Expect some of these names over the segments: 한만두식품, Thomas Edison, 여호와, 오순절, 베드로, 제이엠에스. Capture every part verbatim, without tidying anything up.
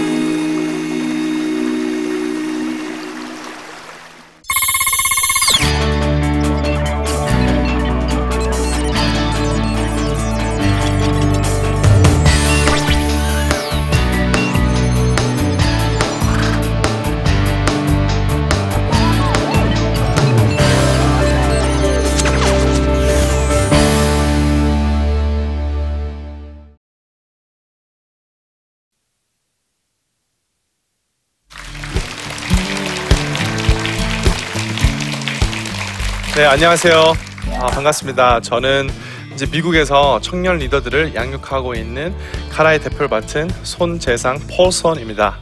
네, 안녕하세요. 아, 반갑습니다. 저는 이제 미국에서 청년 리더들을 양육하고 있는 카라의 대표를 맡은 손재상 폴슨입니다.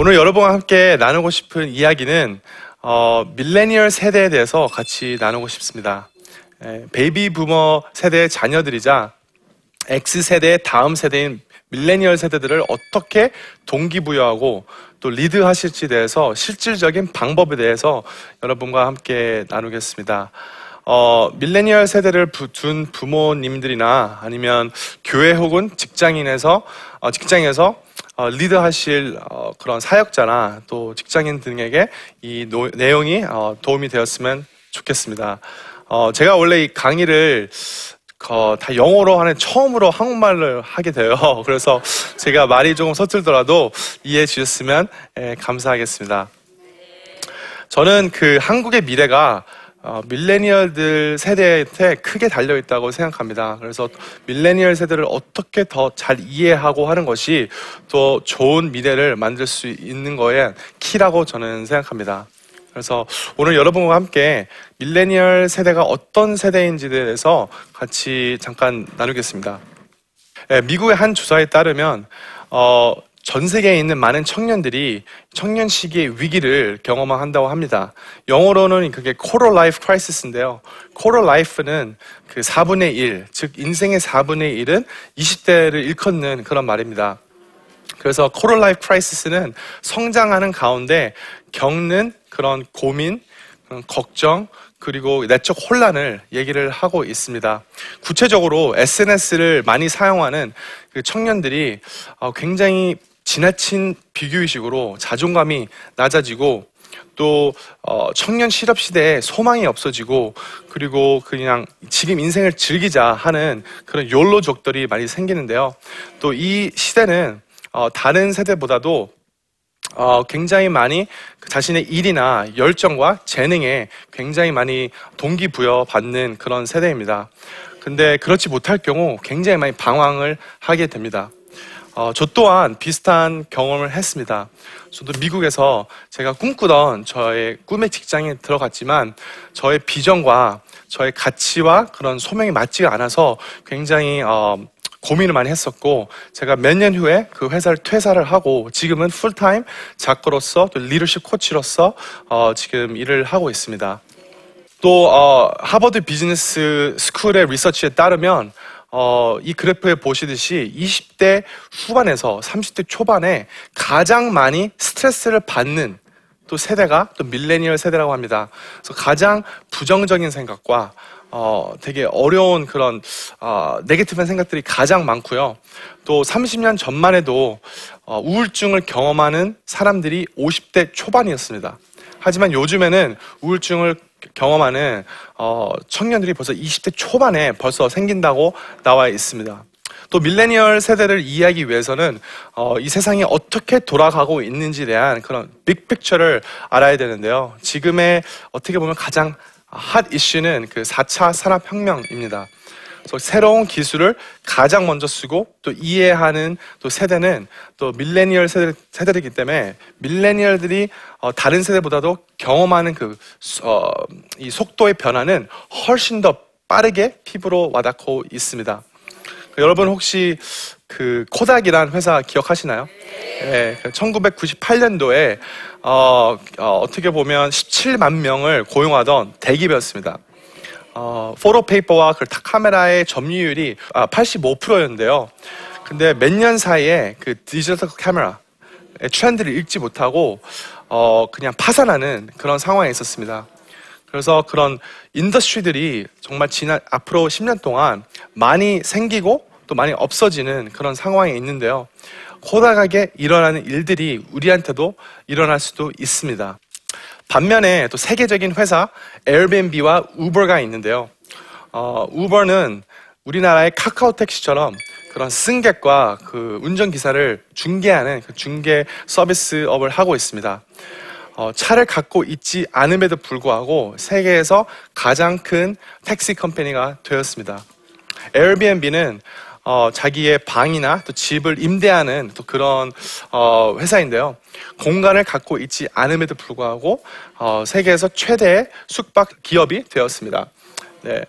오늘 여러분과 함께 나누고 싶은 이야기는 어, 밀레니얼 세대에 대해서 같이 나누고 싶습니다. 에, 베이비 부머 세대의 자녀들이자 X세대의 다음 세대인 밀레니얼 세대들을 어떻게 동기부여하고 또 리드하실지에 대해서 실질적인 방법에 대해서 여러분과 함께 나누겠습니다. 어, 밀레니얼 세대를 둔 부모님들이나 아니면 교회 혹은 직장인에서, 어, 직장에서 어, 리드하실 어, 그런 사역자나 또 직장인 등에게 이 노, 내용이 어, 도움이 되었으면 좋겠습니다. 어, 제가 원래 이 강의를 어, 다 영어로 하는 처음으로 한국말로 하게 돼요. 그래서 제가 말이 조금 서툴더라도 이해해 주셨으면 예, 감사하겠습니다. 저는 그 한국의 미래가 어, 밀레니얼들 세대한테 크게 달려있다고 생각합니다. 그래서 밀레니얼 세대를 어떻게 더 잘 이해하고 하는 것이 더 좋은 미래를 만들 수 있는 거에 키라고 저는 생각합니다. 그래서 오늘 여러분과 함께 밀레니얼 세대가 어떤 세대인지에 대해서 같이 잠깐 나누겠습니다. 예, 미국의 한 조사에 따르면 어, 전 세계에 있는 많은 청년들이 청년 시기의 위기를 경험한다고 합니다. 영어로는 그게 quarter life crisis인데요. quarter life는 그 사분의 일, 즉 인생의 사분의 일은 이십 대를 일컫는 그런 말입니다. 그래서 quarter life crisis는 성장하는 가운데 겪는 그런 고민, 그런 걱정, 그리고 내적 혼란을 얘기를 하고 있습니다. 구체적으로 에스엔에스를 많이 사용하는 그 청년들이 굉장히 지나친 비교의식으로 자존감이 낮아지고 또 청년 실업 시대에 소망이 없어지고 그리고 그냥 지금 인생을 즐기자 하는 그런 욜로족들이 많이 생기는데요. 또 이 시대는 다른 세대보다도 어, 굉장히 많이 자신의 일이나 열정과 재능에 굉장히 많이 동기부여 받는 그런 세대입니다. 근데 그렇지 못할 경우 굉장히 많이 방황을 하게 됩니다. 어, 저 또한 비슷한 경험을 했습니다. 저도 미국에서 제가 꿈꾸던 저의 꿈의 직장에 들어갔지만 저의 비전과 저의 가치와 그런 소명이 맞지가 않아서 굉장히 어, 고민을 많이 했었고 제가 몇 년 후에 그 회사를 퇴사를 하고 지금은 풀타임 작가로서 또 리더십 코치로서 어, 지금 일을 하고 있습니다. 또 어, 하버드 비즈니스 스쿨의 리서치에 따르면 어, 이 그래프에 보시듯이 이십 대 후반에서 삼십 대 초반에 가장 많이 스트레스를 받는 또 세대가 또 밀레니얼 세대라고 합니다. 그래서 가장 부정적인 생각과 어, 되게 어려운 그런, 어, 네게티브한 생각들이 가장 많고요. 또 삼십 년 전만 해도, 어, 우울증을 경험하는 사람들이 오십 대 초반이었습니다. 하지만 요즘에는 우울증을 경험하는, 어, 청년들이 벌써 이십 대 초반에 벌써 생긴다고 나와 있습니다. 또 밀레니얼 세대를 이해하기 위해서는 어, 이 세상이 어떻게 돌아가고 있는지에 대한 그런 빅픽처를 알아야 되는데요. 지금의 어떻게 보면 가장 핫 이슈는 그 사 차 산업혁명입니다. 그래서 새로운 기술을 가장 먼저 쓰고 또 이해하는 또 세대는 또 밀레니얼 세대, 세대이기 때문에 밀레니얼들이 어, 다른 세대보다도 경험하는 그, 어, 이 속도의 변화는 훨씬 더 빠르게 피부로 와닿고 있습니다. 여러분 혹시 그 코닥이란 회사 기억하시나요? 네, 천구백구십팔 년도에 어, 어, 어떻게 보면 십칠만 명을 고용하던 대기업이었습니다. 어, 포토페이퍼와 그 카메라의 점유율이 아, 팔십오 퍼센트였는데요. 근데 몇 년 사이에 그 디지털 카메라의 트렌드를 읽지 못하고 어, 그냥 파산하는 그런 상황에 있었습니다. 그래서 그런 인더스트리들이 정말 지난 앞으로 십 년 동안 많이 생기고 또 많이 없어지는 그런 상황에 있는데요. 코닥에게 일어나는 일들이 우리한테도 일어날 수도 있습니다. 반면에 또 세계적인 회사 에어비앤비와 우버가 있는데요. 어, 우버는 우리나라의 카카오 택시처럼 그런 승객과 그 운전기사를 중개하는 그 중개 서비스업을 하고 있습니다. 어, 차를 갖고 있지 않음에도 불구하고 세계에서 가장 큰 택시 컴퍼니가 되었습니다. 에어비앤비는 어, 자기의 방이나 또 집을 임대하는 또 그런 어, 회사인데요. 공간을 갖고 있지 않음에도 불구하고 어, 세계에서 최대의 숙박 기업이 되었습니다. 네.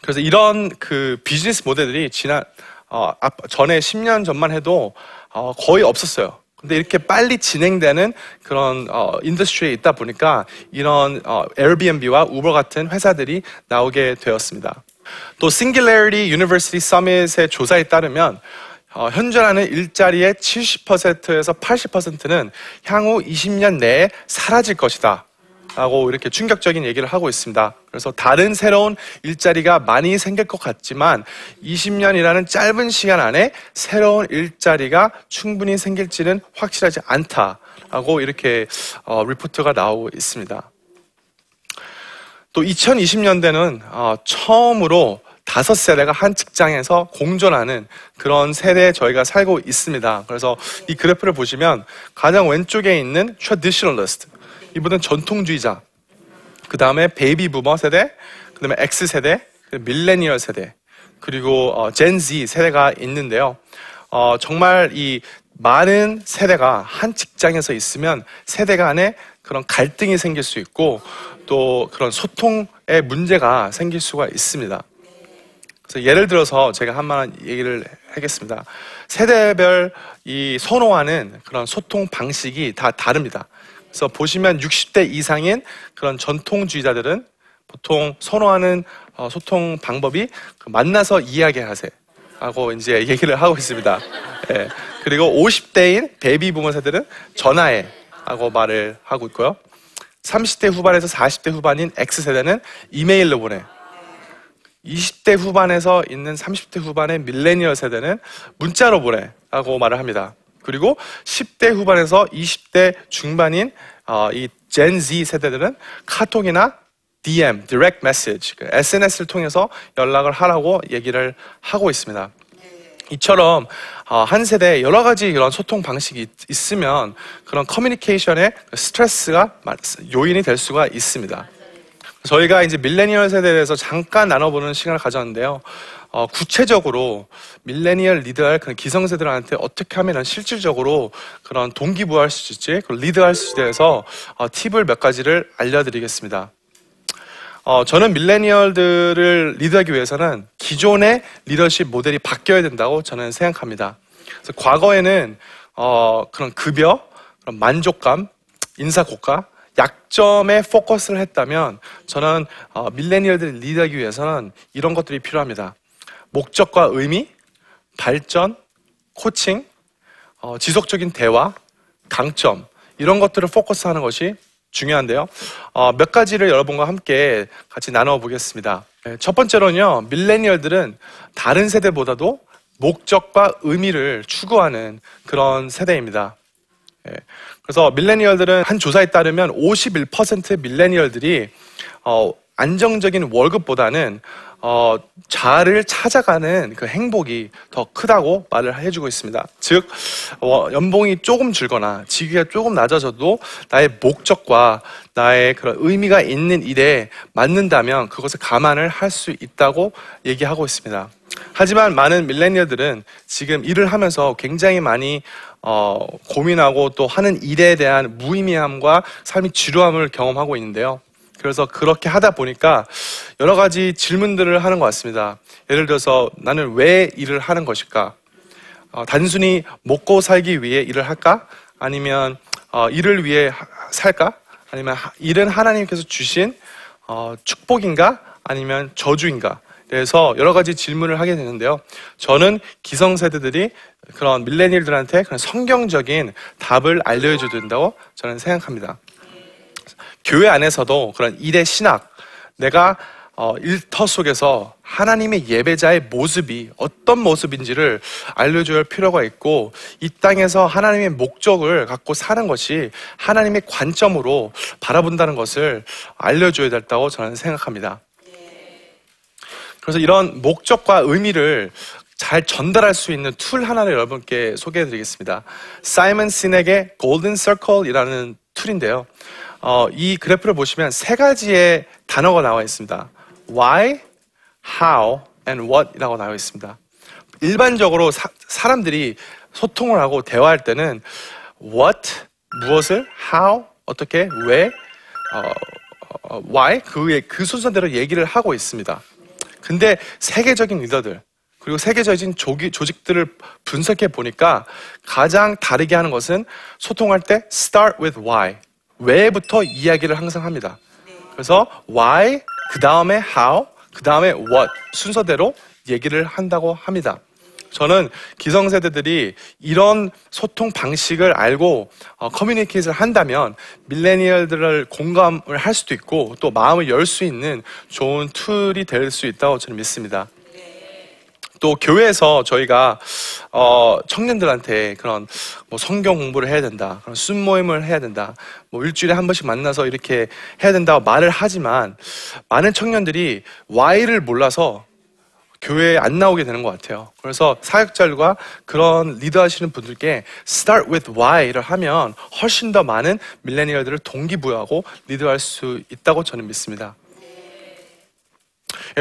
그래서 이런 그 비즈니스 모델들이 지난 어, 앞, 전에 십 년 전만 해도 어, 거의 없었어요. 근데 이렇게 빨리 진행되는 그런 어, 인더스트리에 있다 보니까 이런 어, 에어비앤비와 우버 같은 회사들이 나오게 되었습니다. 또 싱귤래리티 유니버시티 서밋의 조사에 따르면 어, 현존하는 일자리의 칠십 퍼센트에서 팔십 퍼센트는 향후 이십 년 내에 사라질 것이다 라고 이렇게 충격적인 얘기를 하고 있습니다. 그래서 다른 새로운 일자리가 많이 생길 것 같지만 이십 년이라는 짧은 시간 안에 새로운 일자리가 충분히 생길지는 확실하지 않다라고 이렇게 어, 리포트가 나오고 있습니다. 또 이천이십 년대는 어, 처음으로 다섯 세대가 한 직장에서 공존하는 그런 세대에 저희가 살고 있습니다. 그래서 이 그래프를 보시면 가장 왼쪽에 있는 트래디셔널리스트, 이분은 전통주의자, 그 다음에 베이비 부머 세대, 그 다음에 X 세대, 밀레니얼 세대, 그리고 어, 젠 Z 세대가 있는데요. 어, 정말 이 많은 세대가 한 직장에서 있으면 세대 간에 그런 갈등이 생길 수 있고 또 그런 소통의 문제가 생길 수가 있습니다. 그래서 예를 들어서 제가 한번 얘기를 하겠습니다. 세대별 이 선호하는 그런 소통 방식이 다 다릅니다. 그래서 보시면 육십 대 이상인 그런 전통주의자들은 보통 선호하는 소통 방법이 만나서 이야기하세요 하고 이제 얘기를 하고 있습니다. 예. 그리고 오십 대인 베이비 부머 세대는 전화해 하고 말을 하고 있고요. 삼십 대 후반에서 사십 대 후반인 X 세대는 이메일로 보내. 이십 대 후반에서 있는 삼십 대 후반의 밀레니얼 세대는 문자로 보내라고 말을 합니다. 그리고 십 대 후반에서 이십 대 중반인 어, 이 젠 Z 세대들은 카톡이나 디엠, Direct Message, 에스엔에스를 통해서 연락을 하라고 얘기를 하고 있습니다. 이처럼 어, 한 세대에 여러 가지 이런 소통 방식이 있, 있으면 그런 커뮤니케이션에 스트레스가 요인이 될 수가 있습니다. 저희가 이제 밀레니얼 세대에 대해서 잠깐 나눠보는 시간을 가졌는데요. 어, 구체적으로 밀레니얼 리드할 그런 기성세대들한테 어떻게 하면 실질적으로 그런 동기부여할 수 있을지, 리드할 수 있을지에 대해서 어, 팁을 몇 가지를 알려드리겠습니다. 어, 저는 밀레니얼들을 리드하기 위해서는 기존의 리더십 모델이 바뀌어야 된다고 저는 생각합니다. 그래서 과거에는 어, 그런 급여, 그런 만족감, 인사고가, 약점에 포커스를 했다면 저는 어, 밀레니얼들을 리드하기 위해서는 이런 것들이 필요합니다. 목적과 의미, 발전, 코칭, 어, 지속적인 대화, 강점, 이런 것들을 포커스하는 것이 중요한데요. 어, 몇 가지를 여러분과 함께 같이 나눠보겠습니다. 첫 번째로는요, 밀레니얼들은 다른 세대보다도 목적과 의미를 추구하는 그런 세대입니다. 그래서 밀레니얼들은 한 조사에 따르면 오십일 퍼센트 밀레니얼들이 어, 안정적인 월급보다는 어, 자아를 찾아가는 그 행복이 더 크다고 말을 해주고 있습니다. 즉, 어, 연봉이 조금 줄거나 직위가 조금 낮아져도 나의 목적과 나의 그런 의미가 있는 일에 맞는다면 그것을 감안을 할 수 있다고 얘기하고 있습니다. 하지만 많은 밀레니얼들은 지금 일을 하면서 굉장히 많이 어, 고민하고 또 하는 일에 대한 무의미함과 삶의 지루함을 경험하고 있는데요. 그래서 그렇게 하다 보니까 여러 가지 질문들을 하는 것 같습니다. 예를 들어서 나는 왜 일을 하는 것일까? 어, 단순히 먹고 살기 위해 일을 할까? 아니면 어, 일을 위해 하, 살까? 아니면 하, 일은 하나님께서 주신 어, 축복인가? 아니면 저주인가? 그래서 여러 가지 질문을 하게 되는데요. 저는 기성세대들이 그런 밀레니얼들한테 그런 성경적인 답을 알려줘야 된다고 저는 생각합니다. 교회 안에서도 그런 일의 신학, 내가 어, 일터 속에서 하나님의 예배자의 모습이 어떤 모습인지를 알려줘야 할 필요가 있고, 이 땅에서 하나님의 목적을 갖고 사는 것이 하나님의 관점으로 바라본다는 것을 알려줘야 된다고 저는 생각합니다. 그래서 이런 목적과 의미를 잘 전달할 수 있는 툴 하나를 여러분께 소개해드리겠습니다. 사이먼 신에게 골든 서클이라는 툴인데요. 어, 이 그래프를 보시면 세 가지의 단어가 나와 있습니다. Why, How, and What이라고 나와 있습니다. 일반적으로 사, 사람들이 소통을 하고 대화할 때는 What, 무엇을, How, 어떻게, 왜, 어, 어, Why, 그, 그 순서대로 얘기를 하고 있습니다. 근데 세계적인 리더들, 그리고 세계적인 조기, 조직들을 분석해 보니까 가장 다르게 하는 것은 소통할 때 Start with Why, 왜부터 이야기를 항상 합니다. 그래서 why, 그 다음에 how, 그 다음에 what 순서대로 얘기를 한다고 합니다. 저는 기성세대들이 이런 소통 방식을 알고 어, 커뮤니케이션을 한다면 밀레니얼들을 공감을 할 수도 있고 또 마음을 열 수 있는 좋은 툴이 될 수 있다고 저는 믿습니다. 또 교회에서 저희가 어, 청년들한테 그런 뭐 성경 공부를 해야 된다, 그런 순모임을 해야 된다, 뭐 일주일에 한 번씩 만나서 이렇게 해야 된다고 말을 하지만 많은 청년들이 why를 몰라서 교회에 안 나오게 되는 것 같아요. 그래서 사역자들과 그런 리더 하시는 분들께 start with why를 하면 훨씬 더 많은 밀레니얼들을 동기부여하고 리드할 수 있다고 저는 믿습니다.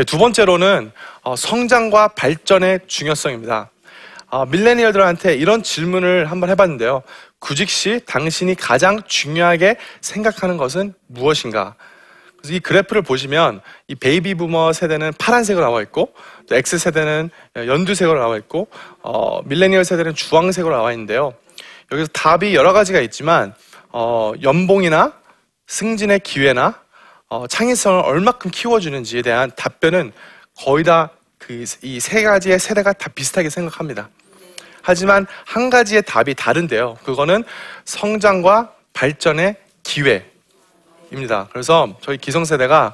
두 번째로는 성장과 발전의 중요성입니다. 밀레니얼들한테 이런 질문을 한번 해봤는데요. 구직 시 당신이 가장 중요하게 생각하는 것은 무엇인가? 그래서 이 그래프를 보시면 이 베이비 부머 세대는 파란색으로 나와 있고, 또 X 세대는 연두색으로 나와 있고, 어, 밀레니얼 세대는 주황색으로 나와 있는데요. 여기서 답이 여러 가지가 있지만 어, 연봉이나 승진의 기회나 어, 창의성을 얼마큼 키워주는지에 대한 답변은 거의 다 그 이 세 가지의 세대가 다 비슷하게 생각합니다. 하지만 한 가지의 답이 다른데요. 그거는 성장과 발전의 기회입니다. 그래서 저희 기성세대가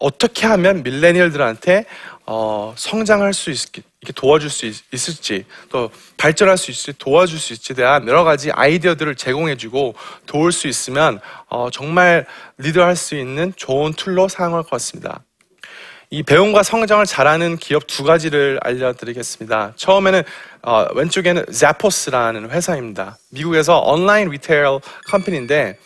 어떻게 하면 밀레니얼들한테 어, 성장할 수 있게 도와줄 수 있, 있을지, 또 발전할 수 있을지 도와줄 수 있을지에 대한 여러 가지 아이디어들을 제공해주고 도울 수 있으면 어, 정말 리드할 수 있는 좋은 툴로 사용할 것 같습니다. 이 배움과 성장을 잘하는 기업 두 가지를 알려드리겠습니다. 처음에는 어, 왼쪽에는 자포스라는 회사입니다. 미국에서 온라인 리테일 컴퍼니인데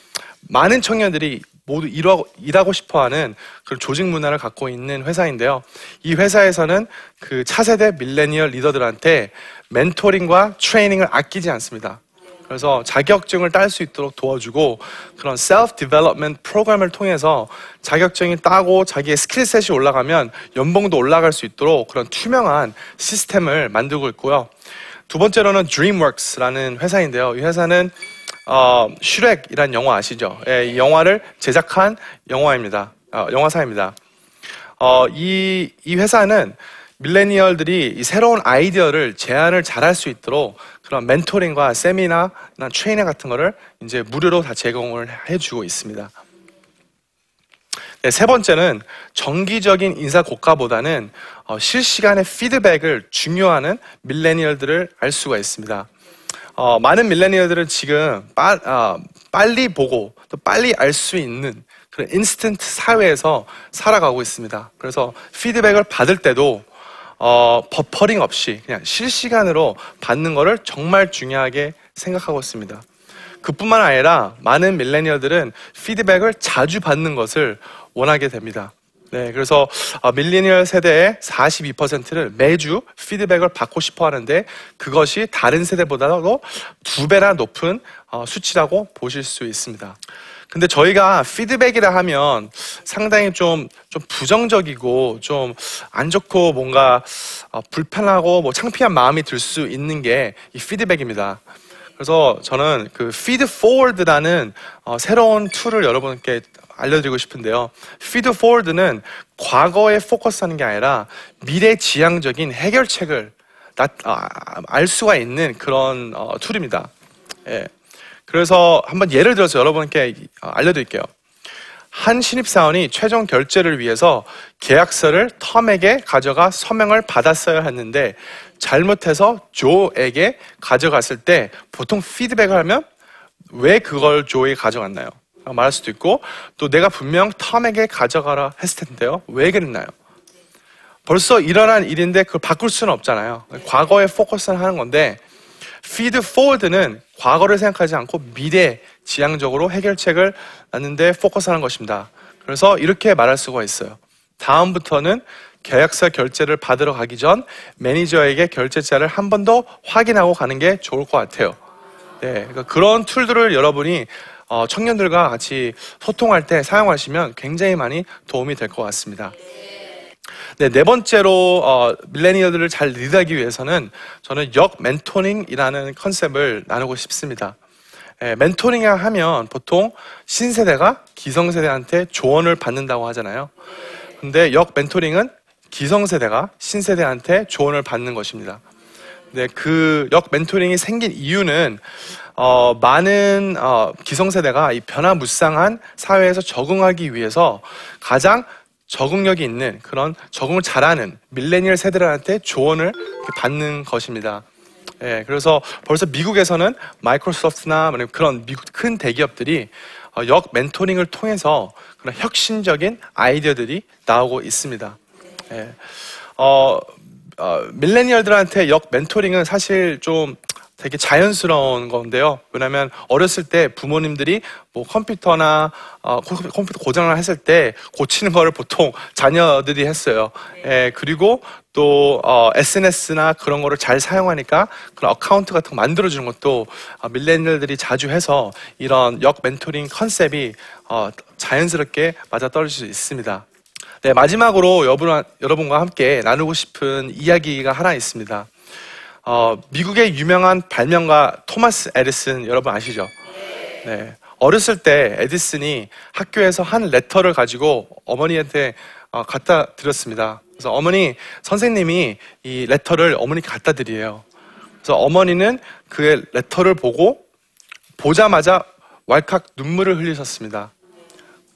많은 청년들이 모두 일하고, 일하고 싶어하는 그런 조직 문화를 갖고 있는 회사인데요. 이 회사에서는 그 차세대 밀레니얼 리더들한테 멘토링과 트레이닝을 아끼지 않습니다. 그래서 자격증을 딸 수 있도록 도와주고 그런 셀프 디벨롭먼트 프로그램을 통해서 자격증이 따고 자기의 스킬셋이 올라가면 연봉도 올라갈 수 있도록 그런 투명한 시스템을 만들고 있고요. 두 번째로는 DreamWorks라는 회사인데요. 이 회사는 어, 슈렉이란 영화 아시죠? 예, 이 영화를 제작한 영화입니다. 어, 영화사입니다. 어, 이, 이 회사는 밀레니얼들이 이 새로운 아이디어를 제안을 잘할 수 있도록 그런 멘토링과 세미나, 트레이닝 같은 거를 이제 무료로 다 제공을 해주고 있습니다. 네, 세 번째는 정기적인 인사 고가보다는 어, 실시간의 피드백을 중요하는 밀레니얼들을 알 수가 있습니다. 어, 많은 밀레니얼들은 지금 빠, 어, 빨리 보고 또 빨리 알 수 있는 그런 인스턴트 사회에서 살아가고 있습니다. 그래서 피드백을 받을 때도 어, 버퍼링 없이 그냥 실시간으로 받는 거를 정말 중요하게 생각하고 있습니다. 그뿐만 아니라 많은 밀레니얼들은 피드백을 자주 받는 것을 원하게 됩니다. 네, 그래서 밀레니얼 세대의 사십이 퍼센트를 매주 피드백을 받고 싶어 하는데 그것이 다른 세대보다도 두 배나 높은 수치라고 보실 수 있습니다. 근데 저희가 피드백이라 하면 상당히 좀, 좀 부정적이고 좀 안 좋고 뭔가 불편하고 뭐 창피한 마음이 들 수 있는 게 이 피드백입니다. 그래서 저는 그 피드 포워드라는 어, 새로운 툴을 여러분께 알려드리고 싶은데요. 피드 포워드는 과거에 포커스하는 게 아니라 미래지향적인 해결책을 나, 아, 알 수가 있는 그런 어, 툴입니다. 예. 그래서 한번 예를 들어서 여러분께 알려드릴게요. 한 신입사원이 최종 결제를 위해서 계약서를 텀에게 가져가 서명을 받았어야 했는데 잘못해서 조에게 가져갔을 때 보통 피드백을 하면 왜 그걸 조에게 가져갔나요? 말할 수도 있고 또 내가 분명 텀에게 가져가라 했을 텐데요. 왜 그랬나요? 벌써 일어난 일인데 그걸 바꿀 수는 없잖아요. 과거에 포커스를 하는 건데 피드 포워드는 과거를 생각하지 않고 미래 지향적으로 해결책을 낳는데 포커스하는 것입니다. 그래서 이렇게 말할 수가 있어요. 다음부터는 계약서 결제를 받으러 가기 전 매니저에게 결제자를 한 번 더 확인하고 가는 게 좋을 것 같아요. 네, 그러니까 그런 툴들을 여러분이 청년들과 같이 소통할 때 사용하시면 굉장히 많이 도움이 될 것 같습니다. 네, 네 번째로 어, 밀레니얼들을 잘 리드하기 위해서는 저는 역 멘토링이라는 컨셉을 나누고 싶습니다. 예, 멘토링이라 하면 보통 신세대가 기성세대한테 조언을 받는다고 하잖아요. 근데 역 멘토링은 기성세대가 신세대한테 조언을 받는 것입니다. 네, 그 역 멘토링이 생긴 이유는 어, 많은 어, 기성세대가 이 변화무쌍한 사회에서 적응하기 위해서 가장 적응력이 있는 그런 적응을 잘하는 밀레니얼 세대들한테 조언을 받는 것입니다. 예, 그래서 벌써 미국에서는 마이크로소프트나 그런 미국 큰 대기업들이 역 멘토링을 통해서 그런 혁신적인 아이디어들이 나오고 있습니다. 예, 어, 어, 밀레니얼들한테 역 멘토링은 사실 좀 되게 자연스러운 건데요. 왜냐하면 어렸을 때 부모님들이 뭐 컴퓨터나 어, 컴퓨터 고장을 했을 때 고치는 거를 보통 자녀들이 했어요. 예, 그리고 또 어, 에스엔에스나 그런 거를 잘 사용하니까 그런 어카운트 같은 거 만들어주는 것도 어, 밀레니얼들이 자주 해서 이런 역 멘토링 컨셉이 어, 자연스럽게 맞아떨어질 수 있습니다. 네, 마지막으로 여러분, 여러분과 함께 나누고 싶은 이야기가 하나 있습니다. 어, 미국의 유명한 발명가 토마스 에디슨 여러분 아시죠? 네. 어렸을 때 에디슨이 학교에서 한 레터를 가지고 어머니한테 어, 갖다 드렸습니다. 그래서 어머니, 선생님이 이 레터를 어머니께 갖다 드려요. 그래서 어머니는 그의 레터를 보고 보자마자 왈칵 눈물을 흘리셨습니다.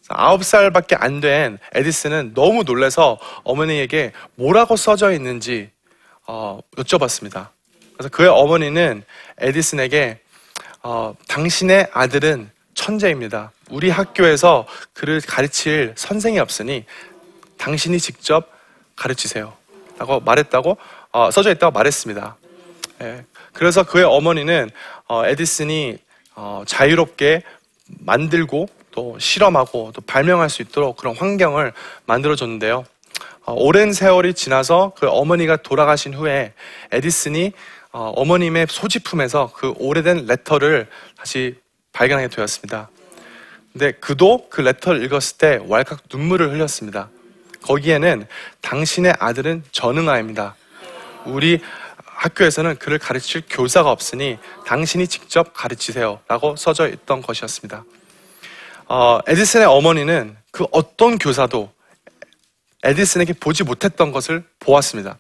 아홉 살밖에 안 된 에디슨은 너무 놀라서 어머니에게 뭐라고 써져 있는지 어, 여쭤봤습니다. 그래서 그의 어머니는 에디슨에게 어, 당신의 아들은 천재입니다. 우리 학교에서 그를 가르칠 선생이 없으니 당신이 직접 가르치세요. 라고 말했다고, 어, 써져 있다고 말했습니다. 예, 그래서 그의 어머니는 어, 에디슨이 어, 자유롭게 만들고 또 실험하고 또 발명할 수 있도록 그런 환경을 만들어줬는데요. 어, 오랜 세월이 지나서 그 어머니가 돌아가신 후에 에디슨이 어, 어머님의 소지품에서 그 오래된 레터를 다시 발견하게 되었습니다. 근데 그도 그 레터를 읽었을 때 왈칵 눈물을 흘렸습니다. 거기에는 당신의 아들은 전능아입니다. 우리 학교에서는 그를 가르칠 교사가 없으니 당신이 직접 가르치세요. 라고 써져 있던 것이었습니다. 어, 에디슨의 어머니는 그 어떤 교사도 에디슨에게 보지 못했던 것을 보았습니다.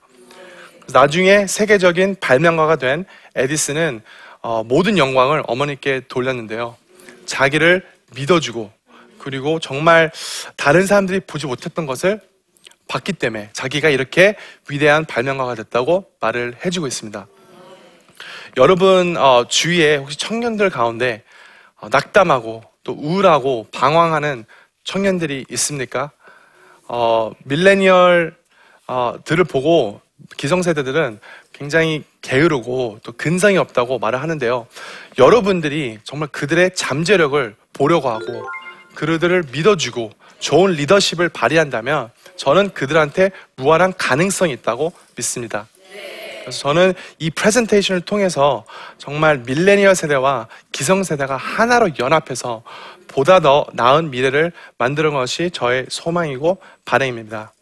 나중에 세계적인 발명가가 된 에디슨은 어, 모든 영광을 어머니께 돌렸는데요. 자기를 믿어주고 그리고 정말 다른 사람들이 보지 못했던 것을 봤기 때문에 자기가 이렇게 위대한 발명가가 됐다고 말을 해주고 있습니다. 여러분 어, 주위에 혹시 청년들 가운데 어, 낙담하고 또 우울하고 방황하는 청년들이 있습니까? 어, 밀레니얼 어, 들을 보고 기성세대들은 굉장히 게으르고 또 근성이 없다고 말을 하는데요. 여러분들이 정말 그들의 잠재력을 보려고 하고 그들을 믿어주고 좋은 리더십을 발휘한다면 저는 그들한테 무한한 가능성이 있다고 믿습니다. 그래서 저는 이 프레젠테이션을 통해서 정말 밀레니얼 세대와 기성세대가 하나로 연합해서 보다 더 나은 미래를 만드는 것이 저의 소망이고 바람입니다.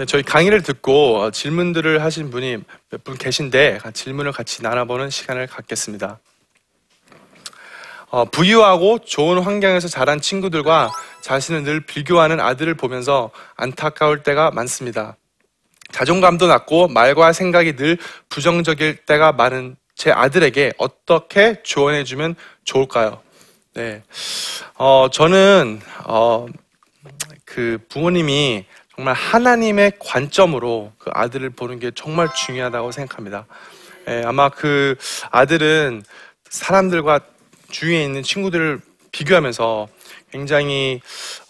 네, 저희 강의를 듣고 질문들을 하신 분이 몇 분 계신데 질문을 같이 나눠보는 시간을 갖겠습니다. 어, 부유하고 좋은 환경에서 자란 친구들과 자신을 늘 비교하는 아들을 보면서 안타까울 때가 많습니다. 자존감도 낮고 말과 생각이 늘 부정적일 때가 많은 제 아들에게 어떻게 조언해주면 좋을까요? 네, 어, 저는 어, 그 부모님이 정말 하나님의 관점으로 그 아들을 보는 게 정말 중요하다고 생각합니다. 예, 아마 그 아들은 사람들과 주위에 있는 친구들을 비교하면서 굉장히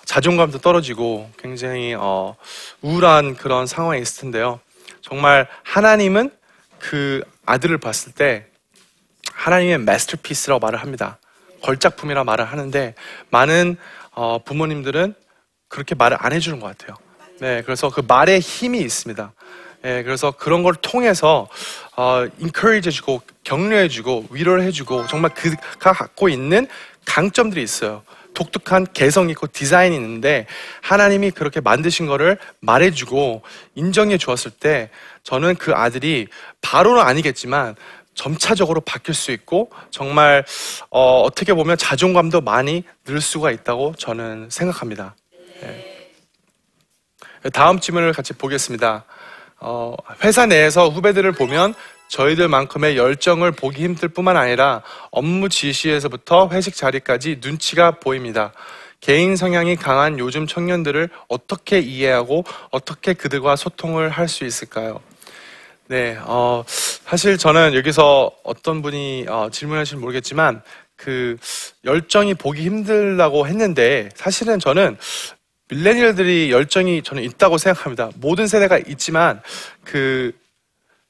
자존감도 떨어지고 굉장히 어, 우울한 그런 상황에 있을 텐데요. 정말 하나님은 그 아들을 봤을 때 하나님의 마스터피스라고 말을 합니다. 걸작품이라고 말을 하는데 많은 어, 부모님들은 그렇게 말을 안 해주는 것 같아요. 네, 그래서 그 말에 힘이 있습니다. 네, 그래서 그런 걸 통해서 어, encourage 해주고 격려해주고 위로를 해주고 정말 그가 갖고 있는 강점들이 있어요. 독특한 개성이 있고 디자인이 있는데 하나님이 그렇게 만드신 거를 말해주고 인정해 주었을 때 저는 그 아들이 바로는 아니겠지만 점차적으로 바뀔 수 있고 정말 어, 어떻게 보면 자존감도 많이 늘 수가 있다고 저는 생각합니다. 네. 다음 질문을 같이 보겠습니다. 어, 회사 내에서 후배들을 보면 저희들만큼의 열정을 보기 힘들 뿐만 아니라 업무 지시에서부터 회식 자리까지 눈치가 보입니다. 개인 성향이 강한 요즘 청년들을 어떻게 이해하고 어떻게 그들과 소통을 할 수 있을까요? 네, 어, 사실 저는 여기서 어떤 분이 어, 질문하실지 모르겠지만 그 열정이 보기 힘들다고 했는데 사실은 저는 밀레니얼들이 열정이 저는 있다고 생각합니다. 모든 세대가 있지만 그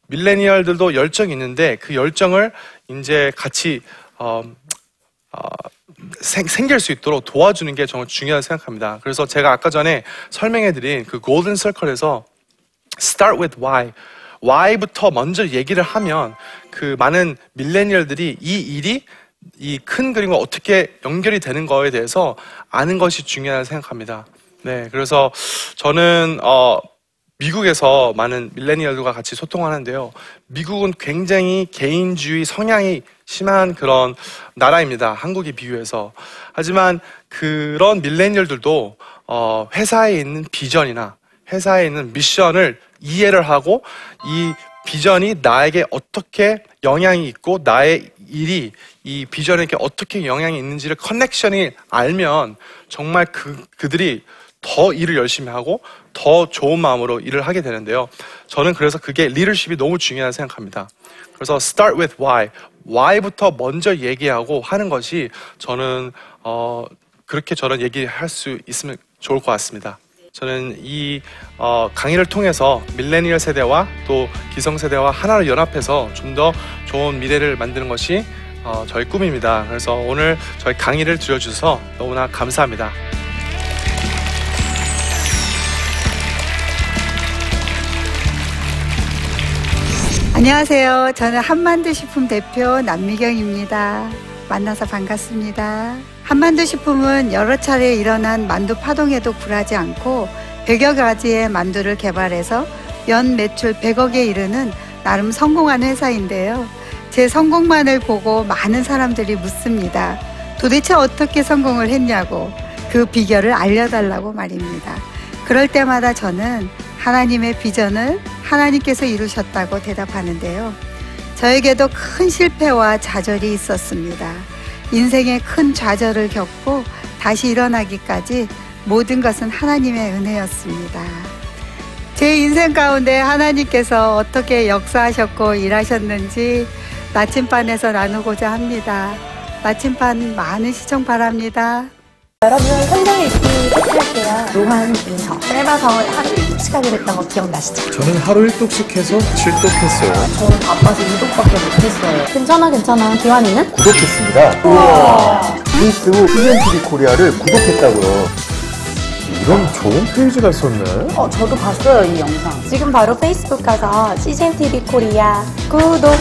밀레니얼들도 열정이 있는데 그 열정을 이제 같이 어, 어, 생, 생길 수 있도록 도와주는 게 정말 중요하다고 생각합니다. 그래서 제가 아까 전에 설명해드린 그 골든 서클에서 Start with Why, Why부터 먼저 얘기를 하면 그 많은 밀레니얼들이 이 일이 이 큰 그림과 어떻게 연결이 되는 거에 대해서 아는 것이 중요하다고 생각합니다. 네, 그래서 저는 어, 미국에서 많은 밀레니얼들과 같이 소통하는데요. 미국은 굉장히 개인주의 성향이 심한 그런 나라입니다. 한국에 비유해서. 하지만 그런 밀레니얼들도 어, 회사에 있는 비전이나 회사에 있는 미션을 이해를 하고 이 비전이 나에게 어떻게 영향이 있고 나의 일이 이 비전에게 어떻게 영향이 있는지를 커넥션이 알면 정말 그, 그들이 더 일을 열심히 하고 더 좋은 마음으로 일을 하게 되는데요. 저는 그래서 그게 리더십이 너무 중요하다고 생각합니다. 그래서 start with why, why부터 먼저 얘기하고 하는 것이 저는 어, 그렇게 저런 얘기할 수 있으면 좋을 것 같습니다. 저는 이 어, 강의를 통해서 밀레니얼 세대와 또 기성세대와 하나로 연합해서 좀 더 좋은 미래를 만드는 것이 어, 저희 꿈입니다. 그래서 오늘 저희 강의를 들어주셔서 너무나 감사합니다. 안녕하세요. 저는 한만두식품 대표 남미경입니다. 만나서 반갑습니다. 한만두식품은 여러 차례 일어난 만두 파동에도 굴하지 않고 백여 가지의 만두를 개발해서 연 매출 백억에 이르는 나름 성공한 회사인데요. 제 성공만을 보고 많은 사람들이 묻습니다. 도대체 어떻게 성공을 했냐고 그 비결을 알려달라고 말입니다. 그럴 때마다 저는 하나님의 비전을 하나님께서 이루셨다고 대답하는데요. 저에게도 큰 실패와 좌절이 있었습니다. 인생의 큰 좌절을 겪고 다시 일어나기까지 모든 것은 하나님의 은혜였습니다. 제 인생 가운데 하나님께서 어떻게 역사하셨고 일하셨는지 나침반에서 나누고자 합니다. 나침반 많은 시청 바랍니다. 여러분 현장에 있기 시작할 때야 노한 인서 짧아서 하루 일독씩 하게 됐던 거 기억나시죠? 저는 하루 일독씩 해서 칠독했어요. 저는 바빠서 이독밖에 못했어요. 괜찮아 괜찮아 기환이는? 구독했습니다. 우와 페이스북 힐렌티비 코리아를 구독했다고요. 이런 좋은 페이지가 있었네. 어, 저도 봤어요, 이 영상. 지금 바로 페이스북 가서 씨지엔 티비 코리아 구독!